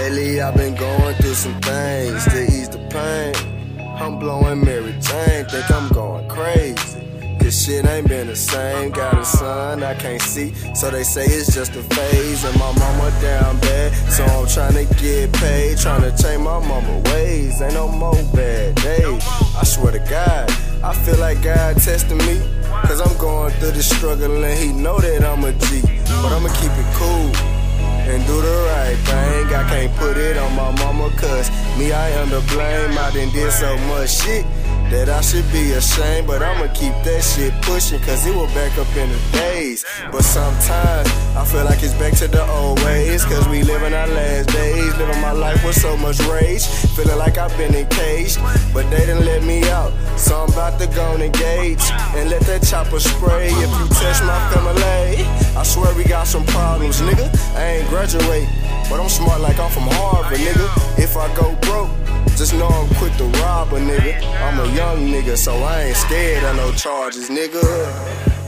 Lately I've been going through some things to ease the pain. I'm blowing Mary Jane, think I'm going crazy. This shit ain't been the same. Got a son I can't see, so they say it's just a phase. And my mama down bad, so I'm tryna get paid, tryna change my mama ways. Ain't no more bad days, I swear to God. I feel like God testing me, cause I'm going through the struggle and he know that I'm a G. But I'ma keep it cool and do the right thing. I can't put it on my mama, cause me, I am the blame. I done did so much shit that I should be ashamed, but I'ma keep that shit pushing, cause it was back up in the days. But sometimes I feel like it's back to the old ways, cause we living our last days, living my life with so much rage, feeling like I've been encaged. But they done let me out, so I'm about to go and engage and let that chopper spray. If you touch my family, I swear we got some problems, nigga. I ain't graduate, but I'm smart like I'm from Harvard, nigga. If I go broke, just know I'm quick to rob a nigga. I'm a young nigga, so I ain't scared of no charges, nigga.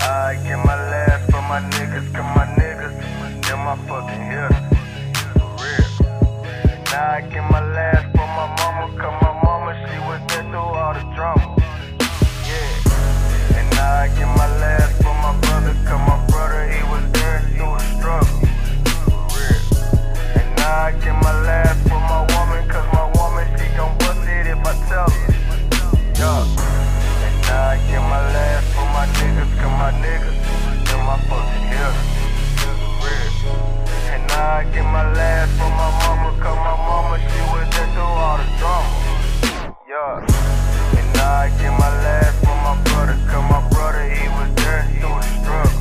I get my last for my niggas, cause my niggas, they're my fucking heroes, for real. Now I get my last for my mama, cause my mama, she was there through all the drama, yeah. And now I get my last for my brother, cause my brother, he was there through the struggle, for real. And now I get my last for my woman, cause my don't bust it if I tell you, yeah. And now I get my last for my niggas, cause my niggas, they're my fucking heroes, yeah. And now I get my last for my mama, cause my mama, she was there through all the drama, yeah. And now I get my last for my brother, cause my brother, he was there through the struggle,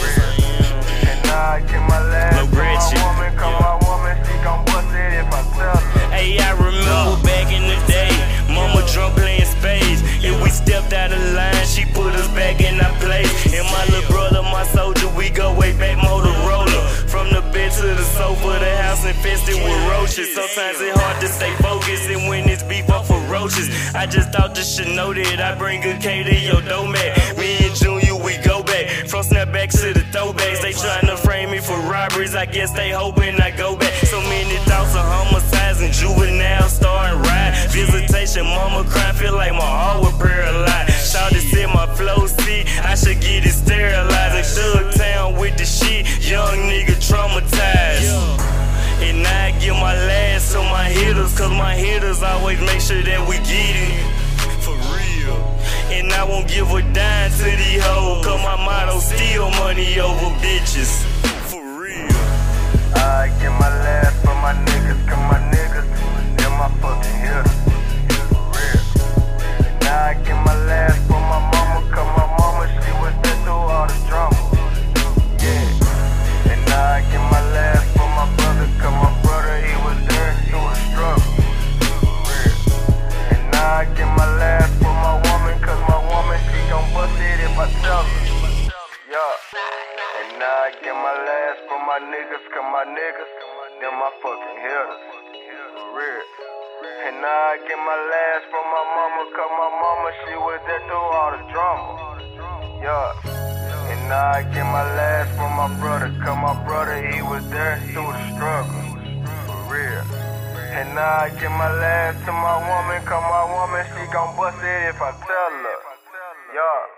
yeah. And now I get my last for my woman, cause my woman, she gon' bust it if I tell her. Hey, I remember back in the day, mama drunk playing spades. If we stepped out of line, she put us back in our place. And my little brother, my soldier, we go way back Motorola. From the bed to the sofa, the house infested with roaches. Sometimes it's hard to stay focused, and when it's beef, I'm ferocious. I just thought you should know that I bring a K to your doormat. Me and Junior, we go back, from snapbacks to the throwbacks. They tryna frame me for robberies, I guess they hoping I go back. So many thoughts of homicides and juveniles starting ride. Visitation, mama crying, feel like my heart would paralyze. Shawty said my flow sick, I should get it sterilized. And Thug Town with the shit, young nigga traumatized. And now I give my last to my hitters, cause my hitters always make sure that we get it, for real. And I won't give a dime to these hoes, cause my motto steal money over bitches, for real. I give my last for my niggas, cause my niggas, they're my fucking hitters, for real. And now I give my last for my mama, cause my mama, she was there through all the drama, yeah. And now I give my last for my brother, cause my brother, he was there through the struggle, for real. And now I give my last for my woman, cause my woman, she gon' bust it if I tell her, yeah. And now I give my last for my niggas, cause my niggas, they're my fucking hitters, for real. And now I get my last for my mama, cause my mama, she was there through all the drama, yeah. And now I get my last for my brother, cause my brother, he was there through the struggle, for real. And now I get my last to my woman, cause my woman, she gon' bust it if I tell her, yeah.